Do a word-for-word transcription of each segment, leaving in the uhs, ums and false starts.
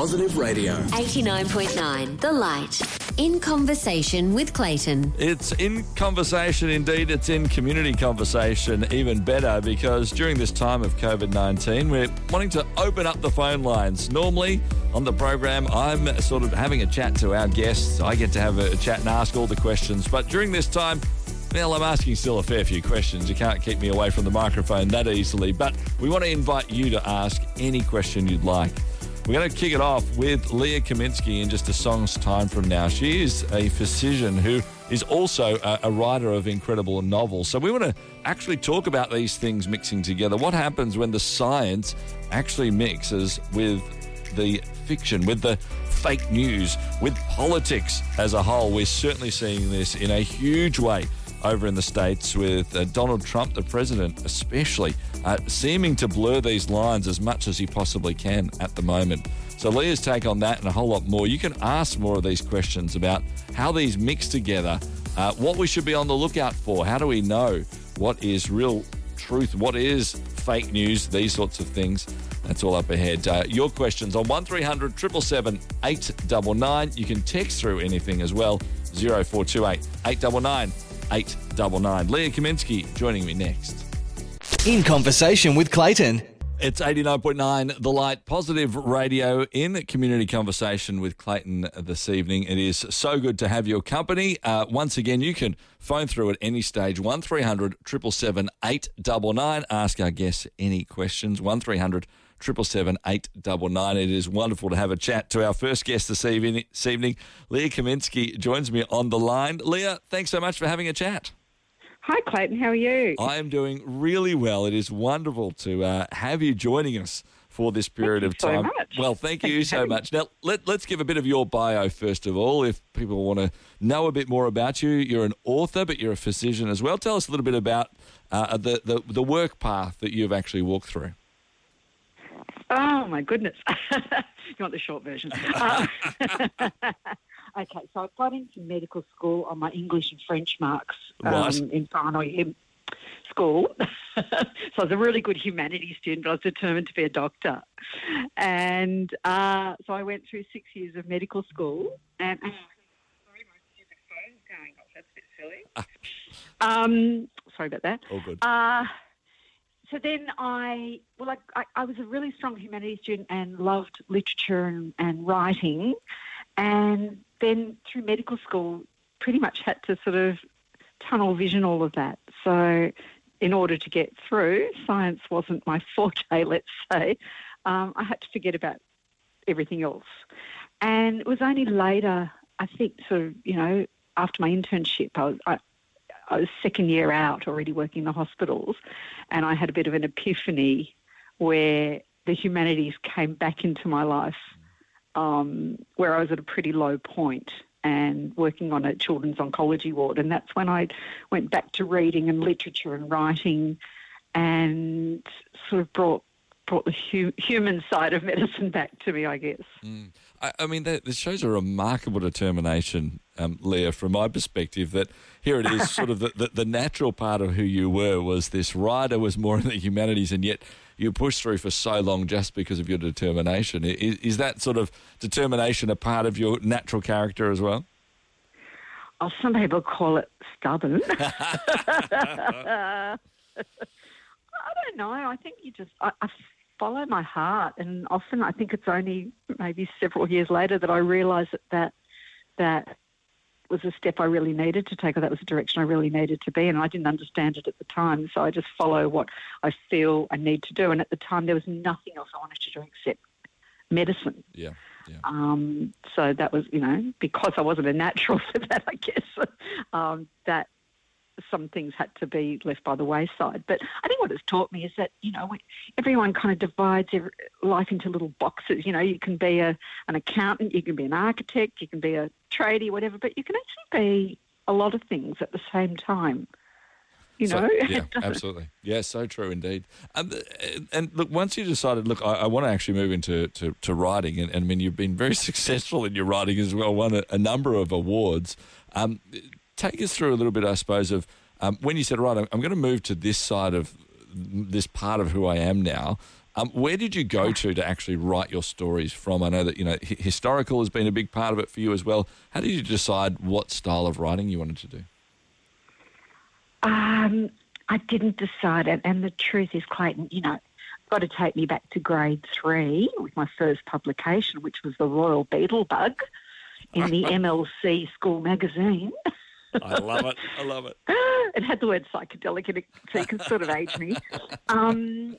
Positive Radio. eighty-nine point nine, The Light. In Conversation with Clayton. It's in conversation indeed. It's in community conversation even better, because during this time of COVID nineteen, we're wanting to open up the phone lines. Normally on the program, I'm sort of having a chat to our guests. I get to have a chat and ask all the questions. But during this time, well, I'm asking still a fair few questions. You can't keep me away from the microphone that easily. But we want to invite you to ask any question you'd like. We're going to kick it off with Leah Kaminsky in just a song's time from now. She is a physician who is also a, a writer of incredible novels. So we want to actually talk about these things mixing together. What happens when the science actually mixes with the fiction, with the fake news, with politics as a whole? We're certainly seeing this in a huge way over in the States with uh, Donald Trump, the president especially, uh, seeming to blur these lines as much as he possibly can at the moment. So Leah's take on that and a whole lot more. You can ask more of these questions about how these mix together, uh, what we should be on the lookout for, how do we know what is real truth, what is fake news, these sorts of things. That's all up ahead. Uh, your questions on one three hundred, seven seven seven, eight nine nine. You can text through anything as well, zero four two eight, eight nine nine, eight nine nine. Leah Kaminsky joining me next. In Conversation with Clayton. It's eighty-nine point nine, The Light, Positive Radio, in Community Conversation with Clayton this evening. It is so good to have your company. Uh, once again, you can phone through at any stage, one three hundred, seven seven seven, eight nine nine. Ask our guests any questions, one three hundred, seven seven seven, eight nine nine. It is wonderful to have a chat to our first guest this evening. This evening, Leah Kaminsky joins me on the line. Leah, thanks so much for having a chat. Hi, Clayton. How are you? I am doing really well. It is wonderful to uh, have you joining us for this period of time. Thank you so much. Well, thank you so much. Now, let, let's give a bit of your bio first of all. If people want to know a bit more about you, you're an author, but you're a physician as well. Tell us a little bit about uh, the, the, the work path that you've actually walked through. Oh, my goodness. You want the short version. Uh, okay, so I got into medical school on my English and French marks um, right. in Whanau School. So I was a really good humanities student, but I was determined to be a doctor. And uh, so I went through six years of medical school. And oh, sorry, my stupid phone's going off. That's a bit silly. um, sorry about that. All good. Uh, So then I, well, I, I, I was a really strong humanities student and loved literature and, and writing. And then through medical school, pretty much had to sort of tunnel vision all of that. So in order to get through, science wasn't my forte, let's say. Um, I had to forget about everything else. And it was only later, I think, sort of, you know, after my internship, I was... I, I was second year out already working in the hospitals, and I had a bit of an epiphany where the humanities came back into my life, um, where I was at a pretty low point and working on a children's oncology ward. And that's when I went back to reading and literature and writing and sort of brought brought the hu- human side of medicine back to me, I guess. Mm. I, I mean, that, this shows a remarkable determination, um, Leah, from my perspective, that here it is, sort of the, the, the natural part of who you were was this writer, was more in the humanities, and yet you pushed through for so long just because of your determination. Is, is that sort of determination a part of your natural character as well? Oh, some people call it stubborn. I don't know. I think you just... I, I follow my heart, and often I think it's only maybe several years later that I realised that, that that was a step I really needed to take, or that was a direction I really needed to be, and I didn't understand it at the time, so I just follow what I feel I need to do, and at the time there was nothing else I wanted to do except medicine. Yeah, yeah. Um, so that was, you know, because I wasn't a natural for that, I guess, um, that some things had to be left by the wayside. But I think what it's taught me is that, you know, everyone kind of divides life into little boxes. You know, you can be a, an accountant, you can be an architect, you can be a tradie, whatever, but you can actually be a lot of things at the same time, you so, know. Yeah, absolutely. Yeah, so true indeed. Um, and look, once you decided, look, I, I want to actually move into to, to writing, and, and I mean, you've been very successful in your writing as well, won a, a number of awards. Um Take us through a little bit, I suppose, of um, when you said, right, I'm, I'm going to move to this side of this part of who I am now. Um, where did you go to to actually write your stories from? I know that, you know, h- historical has been a big part of it for you as well. How did you decide what style of writing you wanted to do? Um, I didn't decide, and, and the truth is, Clayton, you know, got to take me back to grade three with my first publication, which was The Royal Beetle Bug in the M L C school magazine. I love it. I love it. It had the word psychedelic in it, so you can sort of age me. Um,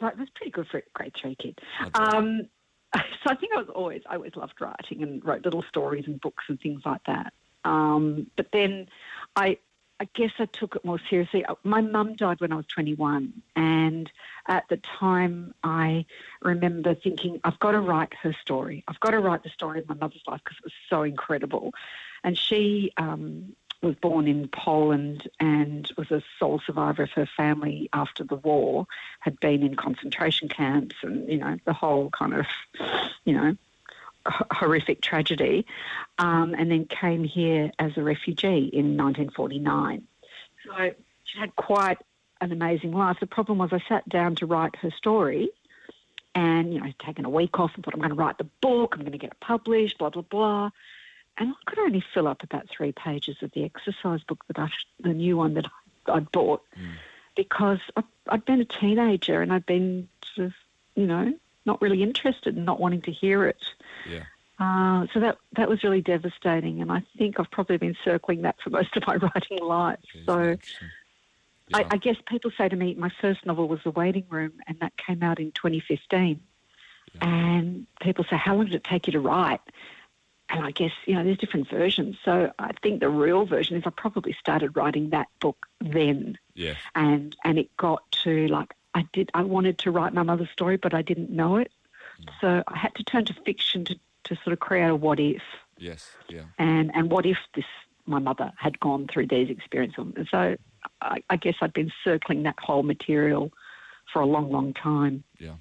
but it was pretty good for a grade three kid. Um, so I think I was always, I always loved writing and wrote little stories and books and things like that. Um, but then I... I guess I took it more seriously. My mum died when I was twenty-one, and at the time I remember thinking, I've got to write her story. I've got to write the story of my mother's life because it was so incredible. And she um, was born in Poland and was a sole survivor of her family after the war, had been in concentration camps and, you know, the whole kind of, you know, horrific tragedy, um, and then came here as a refugee in nineteen forty-nine. So she had quite an amazing life. The problem was I sat down to write her story and, you know, taken a week off and thought, I'm going to write the book, I'm going to get it published, blah, blah, blah. And I could only fill up about three pages of the exercise book, that I, the new one that I'd bought, mm. because I, I'd been a teenager and I'd been sort of, you know, not really interested and not wanting to hear it. Yeah. Uh, so that that was really devastating, and I think I've probably been circling that for most of my writing life. Jeez, so yeah. I, I guess people say to me, my first novel was The Waiting Room, and that came out in twenty fifteen. Yeah. And people say, how long did it take you to write? And I guess, you know, there's different versions. So I think the real version is I probably started writing that book then. Yeah. And and it got to like, I did. I wanted to write my mother's story, but I didn't know it. So I had to turn to fiction to, to sort of create a what if. Yes, yeah. And and what if this my mother had gone through these experiences? And so I, I guess I'd been circling that whole material for a long, long time. Yeah.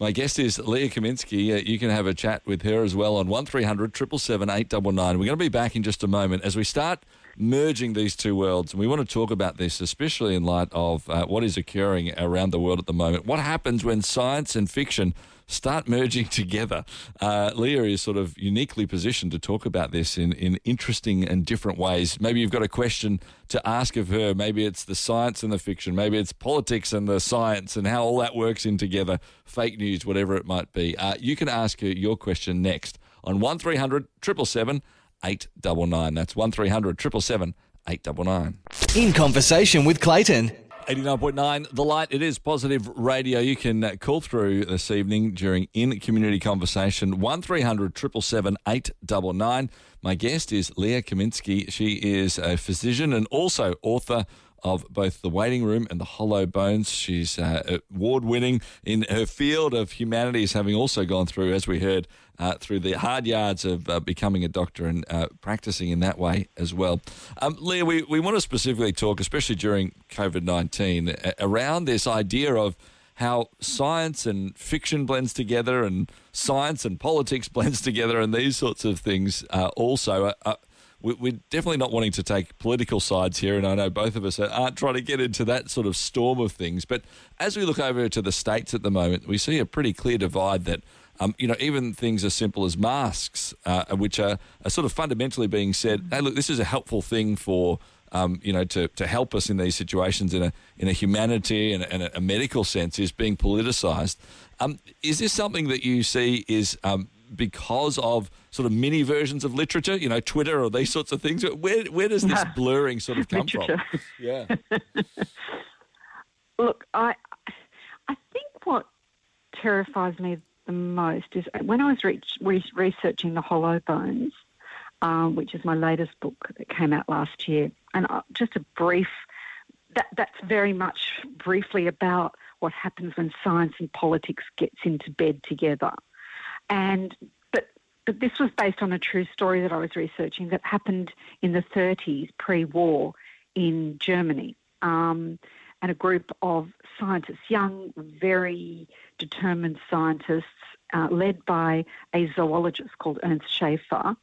My guest is Leah Kaminsky. Uh, you can have a chat with her as well on one three hundred, seven seven seven, eight nine nine. We're going to be back in just a moment as we start merging these two worlds. And we want to talk about this, especially in light of uh, what is occurring around the world at the moment. What happens when science and fiction start merging together? Uh, Leah is sort of uniquely positioned to talk about this in, in interesting and different ways. Maybe you've got a question to ask of her. Maybe it's the science and the fiction. Maybe it's politics and the science and how all that works in together, fake news, whatever it might be. Uh, you can ask her your question next on one three hundred, seven seven seven, eight nine nine. That's one three hundred, seven seven seven, eight nine nine. In conversation with Clayton. eighty-nine point nine, The Light. It is positive radio. You can call through this evening during In Community Conversation, one three hundred, seven seven seven, eight nine nine. My guest is Leah Kaminsky. She is a physician and also author of both The Waiting Room and The Hollow Bones. She's uh, award-winning in her field of humanities, having also gone through, as we heard, uh, through the hard yards of uh, becoming a doctor and uh, practising in that way as well. Um, Leah, we, we want to specifically talk, especially during COVID nineteen, uh, around this idea of how science and fiction blends together and science and politics blends together and these sorts of things uh, also are, are we're definitely not wanting to take political sides here, and I know both of us aren't trying to get into that sort of storm of things. But as we look over to the States at the moment, we see a pretty clear divide that, um, you know, even things as simple as masks, uh, which are, are sort of fundamentally being said, hey, look, this is a helpful thing for, um, you know, to, to help us in these situations in a in a humanity and, and a medical sense, is being politicised. Um, is this something that you see is... Um, because of sort of mini versions of literature, you know, Twitter or these sorts of things? Where where does this blurring sort of come literature. from? Yeah. Look, I I think what terrifies me the most is when I was re- re- researching The Hollow Bones, um, which is my latest book that came out last year, and I, just a brief, that that's very much briefly about what happens when science and politics gets into bed together. And but but this was based on a true story that I was researching that happened in the thirties, pre-war, in Germany. Um, and a group of scientists, young, very determined scientists, uh, led by a zoologist called Ernst Schaefer,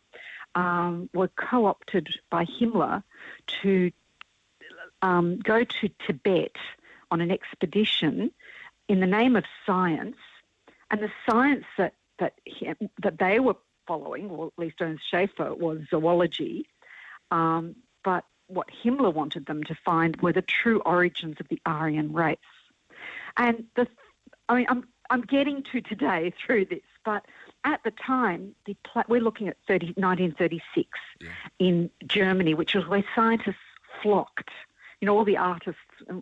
um, were co-opted by Himmler to um, go to Tibet on an expedition in the name of science, and the science that that he, that they were following, or at least Ernst Schaefer, was zoology. Um, but what Himmler wanted them to find were the true origins of the Aryan race. And the, I mean, I'm I'm getting to today through this, but at the time, the we're looking at nineteen thirty-six yeah. in Germany, which is where scientists flocked. You know, all the artists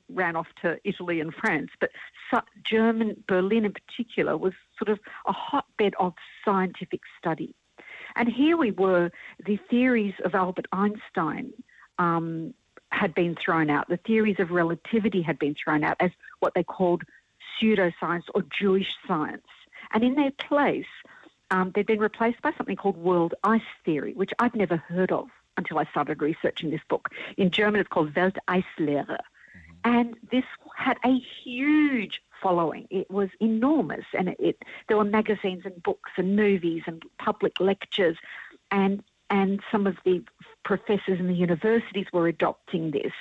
ran off to Italy and France, but German Berlin in particular was sort of a hotbed of scientific study. And here we were, the theories of Albert Einstein um, had been thrown out. The theories of relativity had been thrown out as what they called pseudoscience or Jewish science. And in their place, um, they'd been replaced by something called world ice theory, which I'd never heard of until I started researching this book. In German, it's called Welt Eislehre. Mm-hmm. And this had a huge following. It was enormous. And it, it there were magazines and books and movies and public lectures. And, and some of the professors in the universities were adopting this.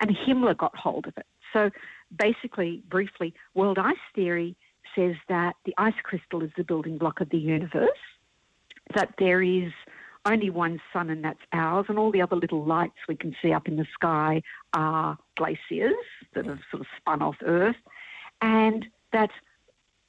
And Himmler got hold of it. So basically, briefly, world ice theory says that the ice crystal is the building block of the universe, that there is only one sun and that's ours, and all the other little lights we can see up in the sky are glaciers that have sort of spun off Earth, and that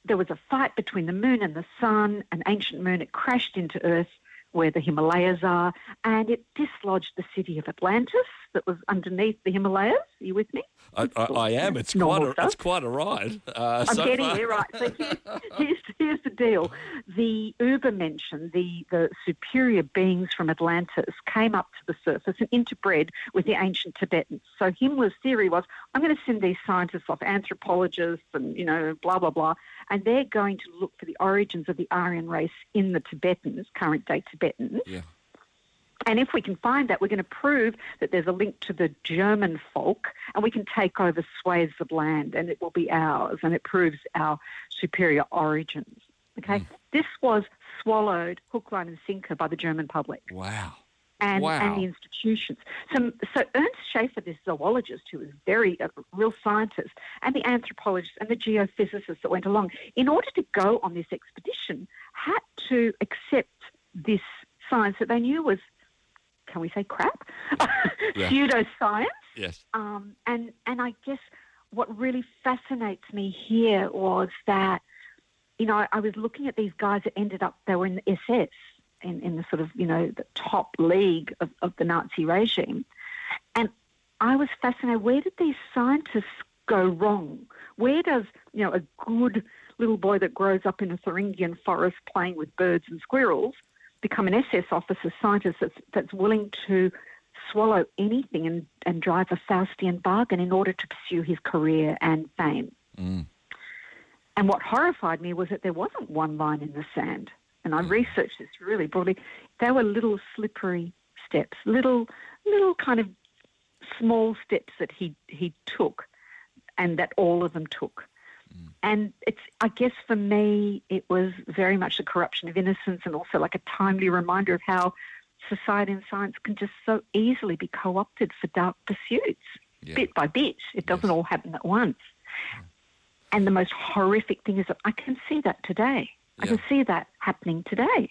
there was a fight between the moon and the sun, an ancient moon. It crashed into Earth where the Himalayas are, and it dislodged the city of Atlantis that was underneath the Himalayas. Are you with me? I, I, I am. It's quite a, it's quite a ride. Uh, I'm so getting far. There, right. So here's, here's, here's the deal. The Übermenschen, the, the superior beings from Atlantis, came up to the surface and interbred with the ancient Tibetans. So Himmler's theory was, I'm going to send these scientists off, anthropologists and, you know, blah, blah, blah, and they're going to look for the origins of the Aryan race in the Tibetans, current-day Tibetans. Yeah. And if we can find that, we're going to prove that there's a link to the German folk, and we can take over swathes of land, and it will be ours, and it proves our superior origins. Okay, mm. This was swallowed hook, line, and sinker by the German public. Wow. And, wow. and the institutions. So, so Ernst Schaefer, this zoologist who was very a real scientist, and the anthropologists and the geophysicists that went along, in order to go on this expedition, had to accept this science that they knew was, can we say crap? Yeah. Pseudoscience. Yes. Um, and, and I guess what really fascinates me here was that, you know, I was looking at these guys that ended up, they were in the S S, in, in the sort of, you know, the top league of, of the Nazi regime. And I was fascinated, where did these scientists go wrong? Where does, you know, a good little boy that grows up in a Thuringian forest playing with birds and squirrels become an S S officer, scientist that's, that's willing to swallow anything and, and drive a Faustian bargain in order to pursue his career and fame? Mm. And what horrified me was that there wasn't one line in the sand. And I mm. researched this really broadly. They were little slippery steps, little little kind of small steps that he, he took, and that all of them took. And it's, I guess for me, it was very much the corruption of innocence, and also like a timely reminder of how society and science can just so easily be co-opted for dark pursuits, yeah. bit by bit. It doesn't yes. all happen at once. Yeah. And the most horrific thing is that I can see that today. Yeah. I can see that happening today.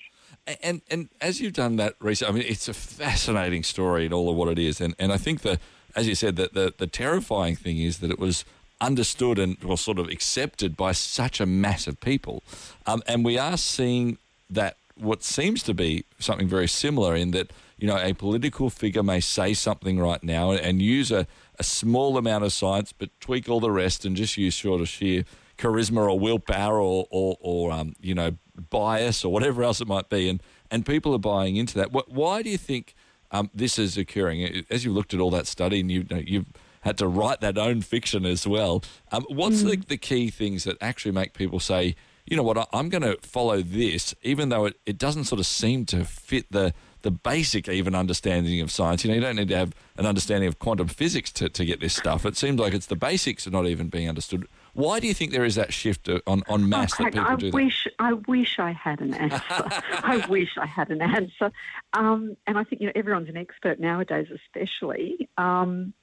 And and as you've done that research, I mean, it's a fascinating story in all of what it is. And and I think that, as you said, that the, the terrifying thing is that it was understood and was sort of accepted by such a mass of people. Um, and we are seeing that what seems to be something very similar in that, you know, a political figure may say something right now and use a, a small amount of science but tweak all the rest and just use sort of sheer charisma or willpower or, or, or um, you know, bias or whatever else it might be. And, and people are buying into that. Why do you think um, this is occurring? As you've looked at all that study and you, you've had to write that own fiction as well. Um, what's mm. the, the key things that actually make people say, you know what, I, I'm going to follow this, even though it, it doesn't sort of seem to fit the the basic even understanding of science? You know, you don't need to have an understanding of quantum physics to, to get this stuff. It seems like it's the basics are not even being understood. Why do you think there is that shift on, on mass oh, that people I do wish, that? I wish I had an answer. I wish I had an answer. Um, and I think, you know, everyone's an expert nowadays, especially. Um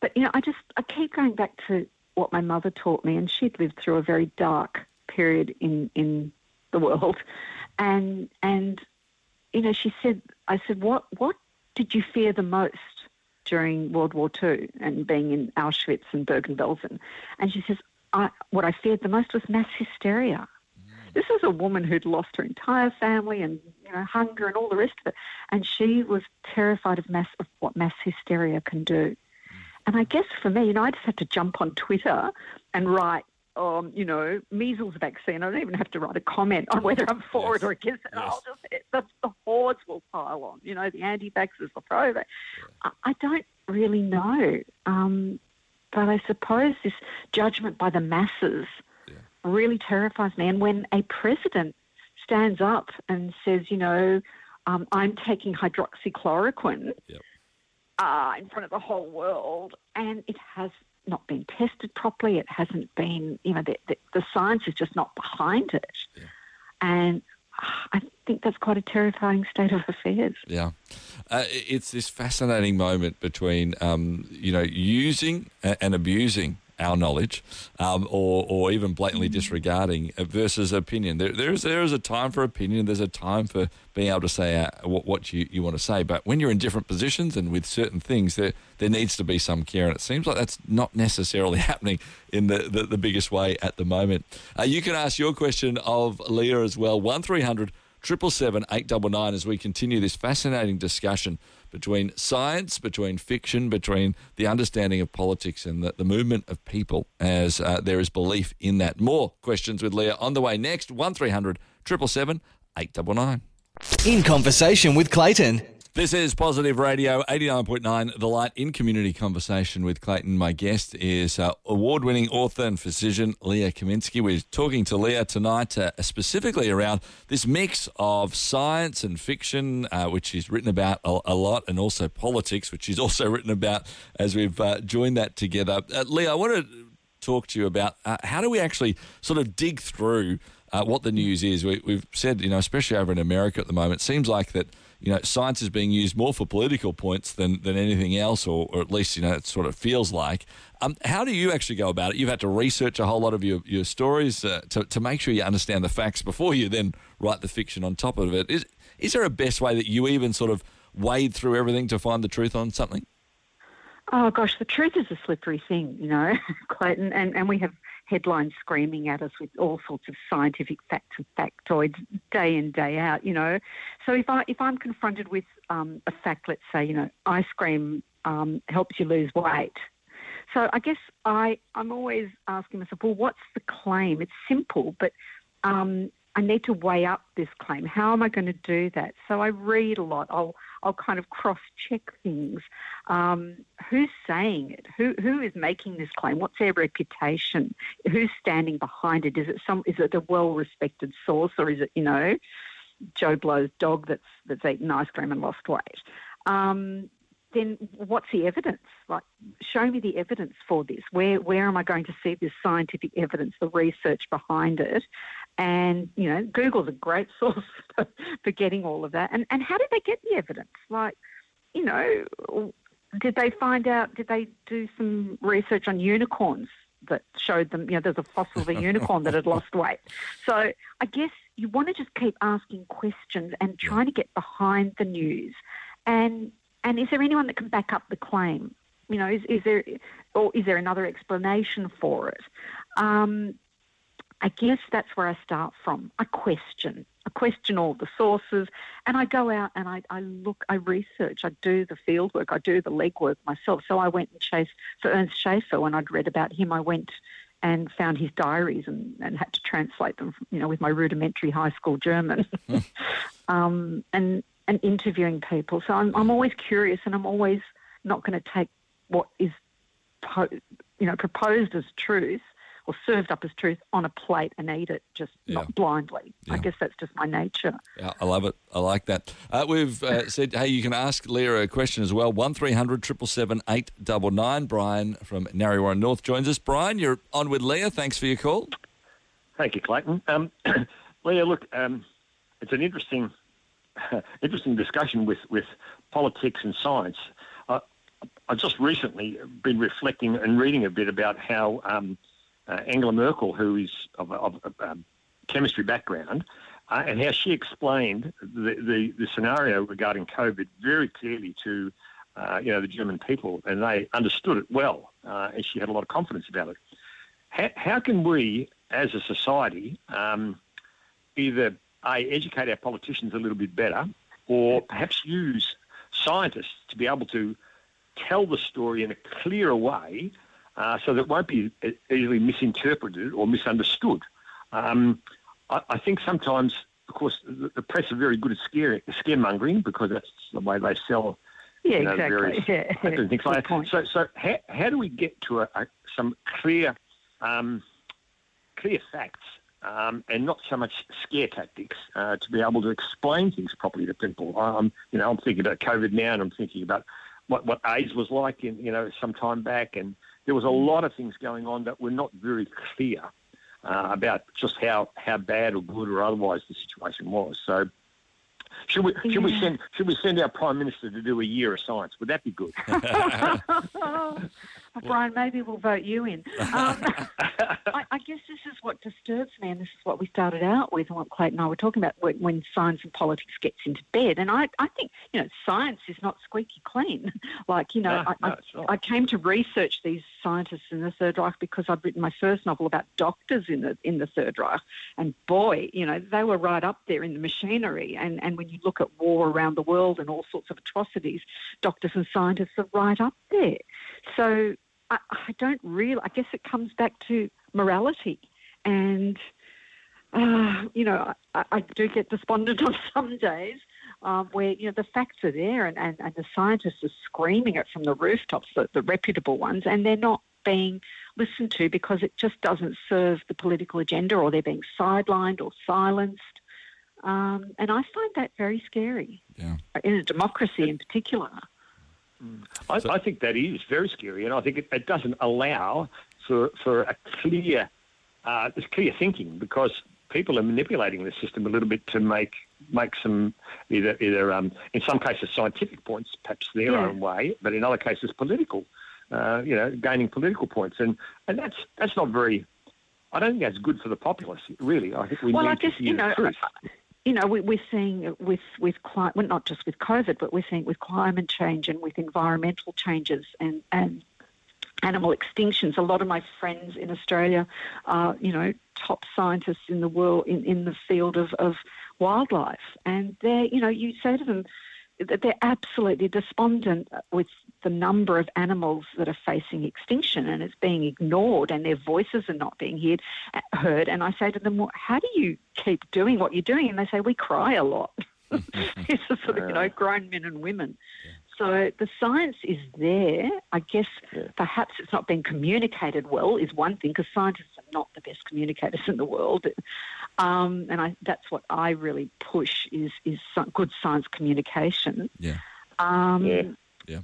But, you know, I just I keep going back to what my mother taught me, and she'd lived through a very dark period in, in the world. And, and you know, she said, I said, what what did you fear the most during World War Two and being in Auschwitz and Bergen-Belsen? And she says, I, what I feared the most was mass hysteria. This is a woman who'd lost her entire family and, you know, hunger and all the rest of it. And she was terrified of mass of what mass hysteria can do. And I guess for me, you know, I just had to jump on Twitter and write, um, you know, measles vaccine. I don't even have to write a comment on whether I'm for yes. it or against it. Yes. I'll just, it, the, the hordes will pile on, you know, the anti-vaxxers, the pro vax. I, I don't really know. Um, but I suppose this judgment by the masses really terrifies me. And when a president stands up and says, you know, um, I'm taking hydroxychloroquine yep. uh, in front of the whole world, and it has not been tested properly, it hasn't been, you know, the, the, the science is just not behind it. Yeah. And I think that's quite a terrifying state of affairs. Yeah. Uh, it's this fascinating moment between, um, you know, using and abusing our knowledge, um, or or even blatantly disregarding versus opinion. There, there is there is a time for opinion. There's a time for being able to say uh, what, what you, you want to say. But when you're in different positions and with certain things, there there needs to be some care. And it seems like that's not necessarily happening in the, the, the biggest way at the moment. Uh, you can ask your question of Leah as well. one three hundred, seven seven seven, eight nine nine as we continue this fascinating discussion between science, between fiction, between the understanding of politics and the, the movement of people, as uh, there is belief in that. More questions with Leah on the way next. one three hundred, seven seven seven, eight nine nine. In conversation with Clayton. This is Positive Radio eighty-nine point nine, The Light, in community conversation with Clayton. My guest is uh, award-winning author and physician Leah Kaminsky. We're talking to Leah tonight uh, specifically around this mix of science and fiction, uh, which she's written about a, a lot, and also politics, which she's also written about, as we've uh, joined that together. Uh, Leah, I want to talk to you about uh, how do we actually sort of dig through uh, what the news is. We, we've said, you know, especially over in America at the moment, it seems like that, you know, science is being used more for political points than, than anything else, or, or at least, you know, it sort of feels like. Um, how do you actually go about it? You've had to research a whole lot of your, your stories uh, to, to make sure you understand the facts before you then write the fiction on top of it. Is, is there a best way that you even sort of wade through everything to find the truth on something? Oh, gosh, the truth is a slippery thing, you know, Clayton, and, and we have headlines screaming at us with all sorts of scientific facts and factoids day in, day out, you know. So if, I, if I'm confronted with um, a fact, let's say, you know, ice cream um, helps you lose weight. So I guess I, I'm always asking myself, well, what's the claim? It's simple, but um, I need to weigh up this claim. How am I going to do that? So I read a lot. I'll I'll kind of cross-check things. Um, who's saying it? Who who is making this claim? What's their reputation? Who's standing behind it? Is it some? Is it a well-respected source, or is it, you know, Joe Blow's dog that's that's eaten ice cream and lost weight? Um, then what's the evidence? Like, show me the evidence for this. Where where am I going to see this scientific evidence, the research behind it? And, you know, Google's a great source for, for getting all of that. And and how did they get the evidence? Like, you know, did they find out, did they do some research on unicorns that showed them, you know, there's a fossil of a unicorn that had lost weight? So I guess you want to just keep asking questions and trying to get behind the news. And and is there anyone that can back up the claim? You know, is, is there, or is there another explanation for it? Um I guess that's where I start from. I question. I question all the sources, and I go out and I, I look, I research, I do the field work, I do the legwork myself. So I went and chased for Ernst Schaefer. When I'd read about him, I went and found his diaries and, and had to translate them, you know, with my rudimentary high school German, um, and and interviewing people. So I'm I'm always curious, and I'm always not going to take what is, po- you know, proposed as truth, or served up as truth on a plate and eat it, just yeah. not blindly. Yeah. I guess that's just my nature. Yeah, I love it. I like that. Uh, we've uh, said, hey, you can ask Leah a question as well. one three hundred, seven seven seven, eight nine nine. Brian from Narrewarren North joins us. Brian, you're on with Leah. Thanks for your call. Thank you, Clayton. Um, Leah, look, um, it's an interesting interesting discussion with, with politics and science. Uh, I've just recently been reflecting and reading a bit about how um, uh, Angela Merkel, who is of, of, of um, chemistry background, uh, and how she explained the, the, the scenario regarding COVID very clearly to uh, you know the German people, and they understood it well, uh, and she had a lot of confidence about it. How, how can we, as a society, um, either A, educate our politicians a little bit better, or perhaps use scientists to be able to tell the story in a clearer way uh, so that it won't be easily misinterpreted or misunderstood? Um, I, I think sometimes, of course, the, the press are very good at scare, scaremongering because that's the way they sell. Yeah, you know, exactly. Various, yeah. Things like that. So, so how, how do we get to a, a, some clear, um, clear facts um, and not so much scare tactics uh, to be able to explain things properly to people? I'm, you know, I'm thinking about COVID now, and I'm thinking about what, what AIDS was like in, you know, some time back, and there was a lot of things going on that were not very clear uh, about just how, how bad or good or otherwise the situation was. So should we yeah. should we send should we send our Prime Minister to do a year of science? Would that be good? Brian, maybe we'll vote you in. Um, I, I guess this is what disturbs me, and this is what we started out with, and what Clayton and I were talking about, when, when science and politics gets into bed. And I, I think, you know, science is not squeaky clean. Like, you know, no, I, no, I, I came to research these scientists in the Third Reich because I'd written my first novel about doctors in the in the Third Reich. And boy, you know, they were right up there in the machinery. And, and when you look at war around the world and all sorts of atrocities, doctors and scientists are right up there. So I, I don't really, I guess it comes back to morality. And, uh, you know, I, I do get despondent on some days um, where, you know, the facts are there and, and, and the scientists are screaming it from the rooftops, the, the reputable ones, and they're not being listened to because it just doesn't serve the political agenda, or they're being sidelined or silenced. Um, and I find that very scary, yeah. in a democracy in particular. I, I think that is very scary, and I think it, it doesn't allow for for a clear, uh, clear thinking, because people are manipulating the system a little bit to make make some either either um, in some cases scientific points, perhaps their yeah. own way, but in other cases political, uh, you know, gaining political points, and, and that's that's not very. I don't think that's good for the populace, really. I think we well, need I guess, to hear you know, the truth. I, You know, we, we're seeing with, with climate, well, not just with COVID, but we're seeing with climate change and with environmental changes and, and animal extinctions. A lot of my friends in Australia are, you know, top scientists in the world, in, in the field of, of wildlife. And they're, you know, you say to them that they're absolutely despondent with the number of animals that are facing extinction, and it's being ignored, and their voices are not being heard. And I say to them, well, how do you keep doing what you're doing? And they say, we cry a lot. It's a sort of, you know, grown men and women. Yeah. So the science is there. I guess yeah. perhaps it's not being communicated well is one thing, because scientists are not the best communicators in the world. Um, and I, that's what I really push is is good science communication. Yeah. Um, yeah. Yeah.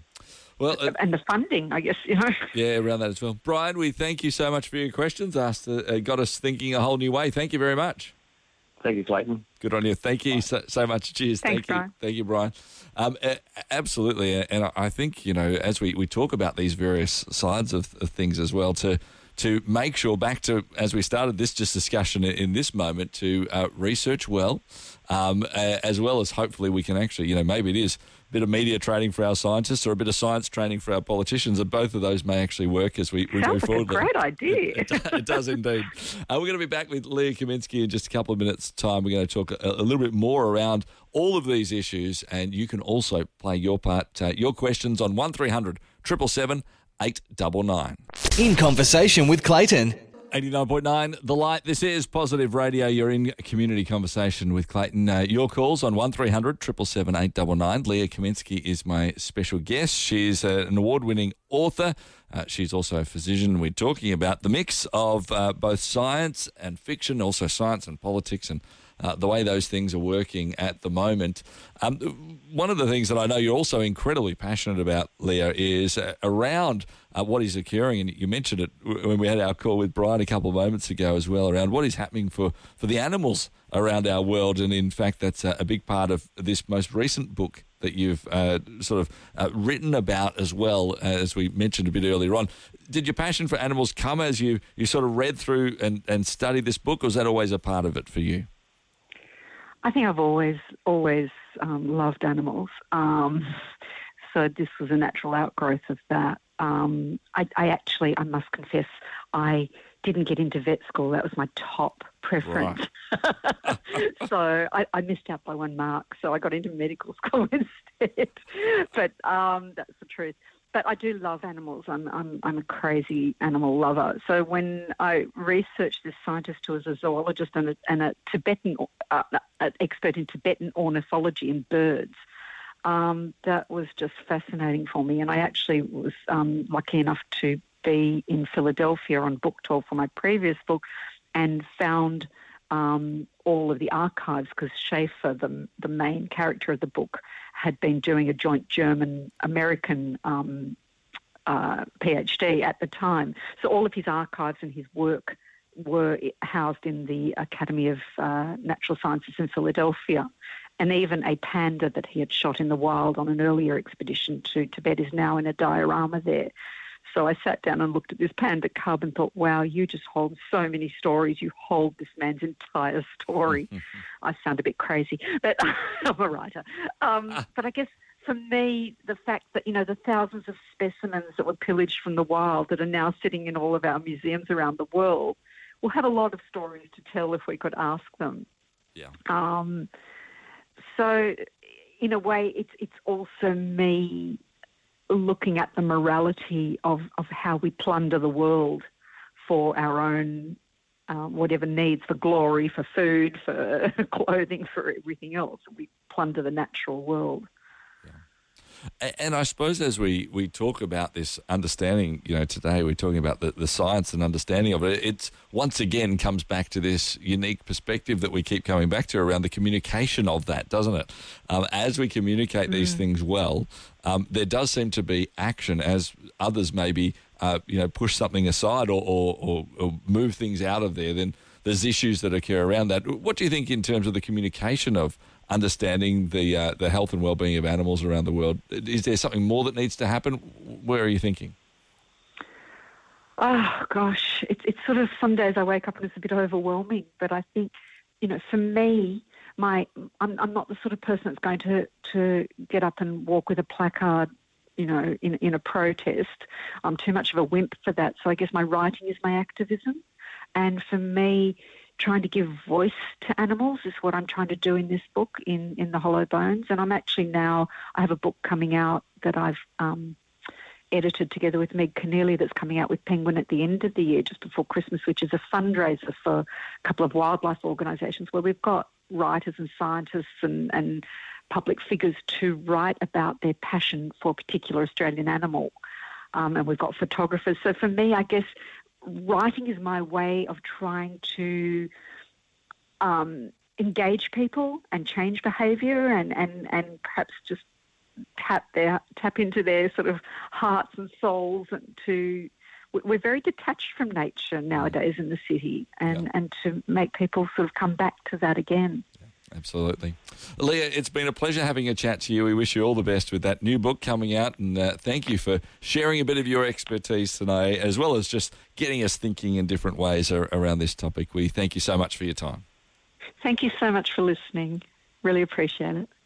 Well, uh, and the funding, I guess, you know. Yeah, around that as well. Brian, we thank you so much for your questions. Asked, uh, got us thinking a whole new way. Thank you very much. Thank you, Clayton. Good on you. Thank you so, so much. Cheers. Thanks, thank you. Brian. Thank you, Brian. Um, absolutely. And I think, you know, as we, we talk about these various sides of, of things as well, to to make sure, back to, as we started this just discussion in this moment, to uh, research well, um, as well as hopefully we can actually, you know, maybe it is a bit of media training for our scientists or a bit of science training for our politicians, and both of those may actually work as we, we move forward. Sounds like a great idea. It, it, it does indeed. Uh, we're going to be back with Leah Kaminsky in just a couple of minutes' time. We're going to talk a, a little bit more around all of these issues, and you can also play your part, uh, your questions on one three hundred, seven seven seven, eight nine nine. In conversation with Clayton. eighty-nine point nine, The Light. This is Positive Radio. You're in community conversation with Clayton. Uh, your calls on one three hundred, seven seven seven, eight nine nine. Leah Kaminsky is my special guest. She's uh, an award-winning author. Uh, she's also a physician. We're talking about the mix of uh, both science and fiction, also science and politics, and uh, the way those things are working at the moment. Um, one of the things that I know you're also incredibly passionate about, Leah, is uh, around uh, what is occurring, and you mentioned it when we had our call with Brian a couple of moments ago as well, around what is happening for, for the animals around our world. And in fact, that's a, a big part of this most recent book that you've uh, sort of uh, written about as well, uh, as we mentioned a bit earlier on. Did your passion for animals come as you, you sort of read through and, and studied this book, or was that always a part of it for you? I think I've always, always um, loved animals. Um, so this was a natural outgrowth of that. Um, I, I actually, I must confess, I didn't get into vet school. That was my top preference. Right. So I, I missed out by one mark. So I got into medical school instead. But um, that's the truth. But I do love animals. I'm, I'm I'm a crazy animal lover. So when I researched this scientist who was a zoologist and a, and a Tibetan uh, an expert in Tibetan ornithology and birds, um, that was just fascinating for me. And I actually was um, lucky enough to be in Philadelphia on book tour for my previous book and found um, all of the archives, because Schaefer, the, the main character of the book, had been doing a joint German-American um, uh, PhD at the time. So all of his archives and his work were housed in the Academy of uh, Natural Sciences in Philadelphia. And even a panda that he had shot in the wild on an earlier expedition to Tibet is now in a diorama there. So I sat down and looked at this panda cub and thought, wow, you just hold so many stories. You hold this man's entire story. I sound a bit crazy, but I'm a writer. Um, ah. But I guess for me, the fact that, you know, the thousands of specimens that were pillaged from the wild that are now sitting in all of our museums around the world will have a lot of stories to tell if we could ask them. Yeah. Um, so in a way, it's it's also me looking at the morality of, of how we plunder the world for our own uh, whatever needs, for glory, for food, for clothing, for everything else. We plunder the natural world. Yeah. And I suppose as we, we talk about this understanding, you know, today we're talking about the, the science and understanding of it, it's once again comes back to this unique perspective that we keep coming back to around the communication of that, doesn't it? Um, as we communicate mm. these things well, Um, there does seem to be action as others maybe, uh, you know, push something aside or, or, or, or move things out of there. Then there's issues that occur around that. What do you think in terms of the communication of understanding the uh, the health and well-being of animals around the world? Is there something more that needs to happen? Where are you thinking? Oh, gosh. It's, it's sort of some days I wake up and it's a bit overwhelming. But I think, you know, for me, My, I'm, I'm not the sort of person that's going to, to get up and walk with a placard, you know, in, in a protest. I'm too much of a wimp for that. So I guess my writing is my activism. And for me, trying to give voice to animals is what I'm trying to do in this book, in, in The Hollow Bones. And I'm actually now, I have a book coming out that I've um, edited together with Meg Keneally that's coming out with Penguin at the end of the year, just before Christmas, which is a fundraiser for a couple of wildlife organisations where we've got writers and scientists and, and public figures to write about their passion for a particular Australian animal. Um, and we've got photographers. So for me, I guess writing is my way of trying to um, engage people and change behaviour and, and, and perhaps just tap their tap into their sort of hearts and souls. And to we're very detached from nature nowadays in the city, and, yeah. and to make people sort of come back to that again. Absolutely. Leah, it's been a pleasure having a chat to you. We wish you all the best with that new book coming out, and uh, thank you for sharing a bit of your expertise today, as well as just getting us thinking in different ways around this topic. We thank you so much for your time. Thank you so much for listening. Really appreciate it.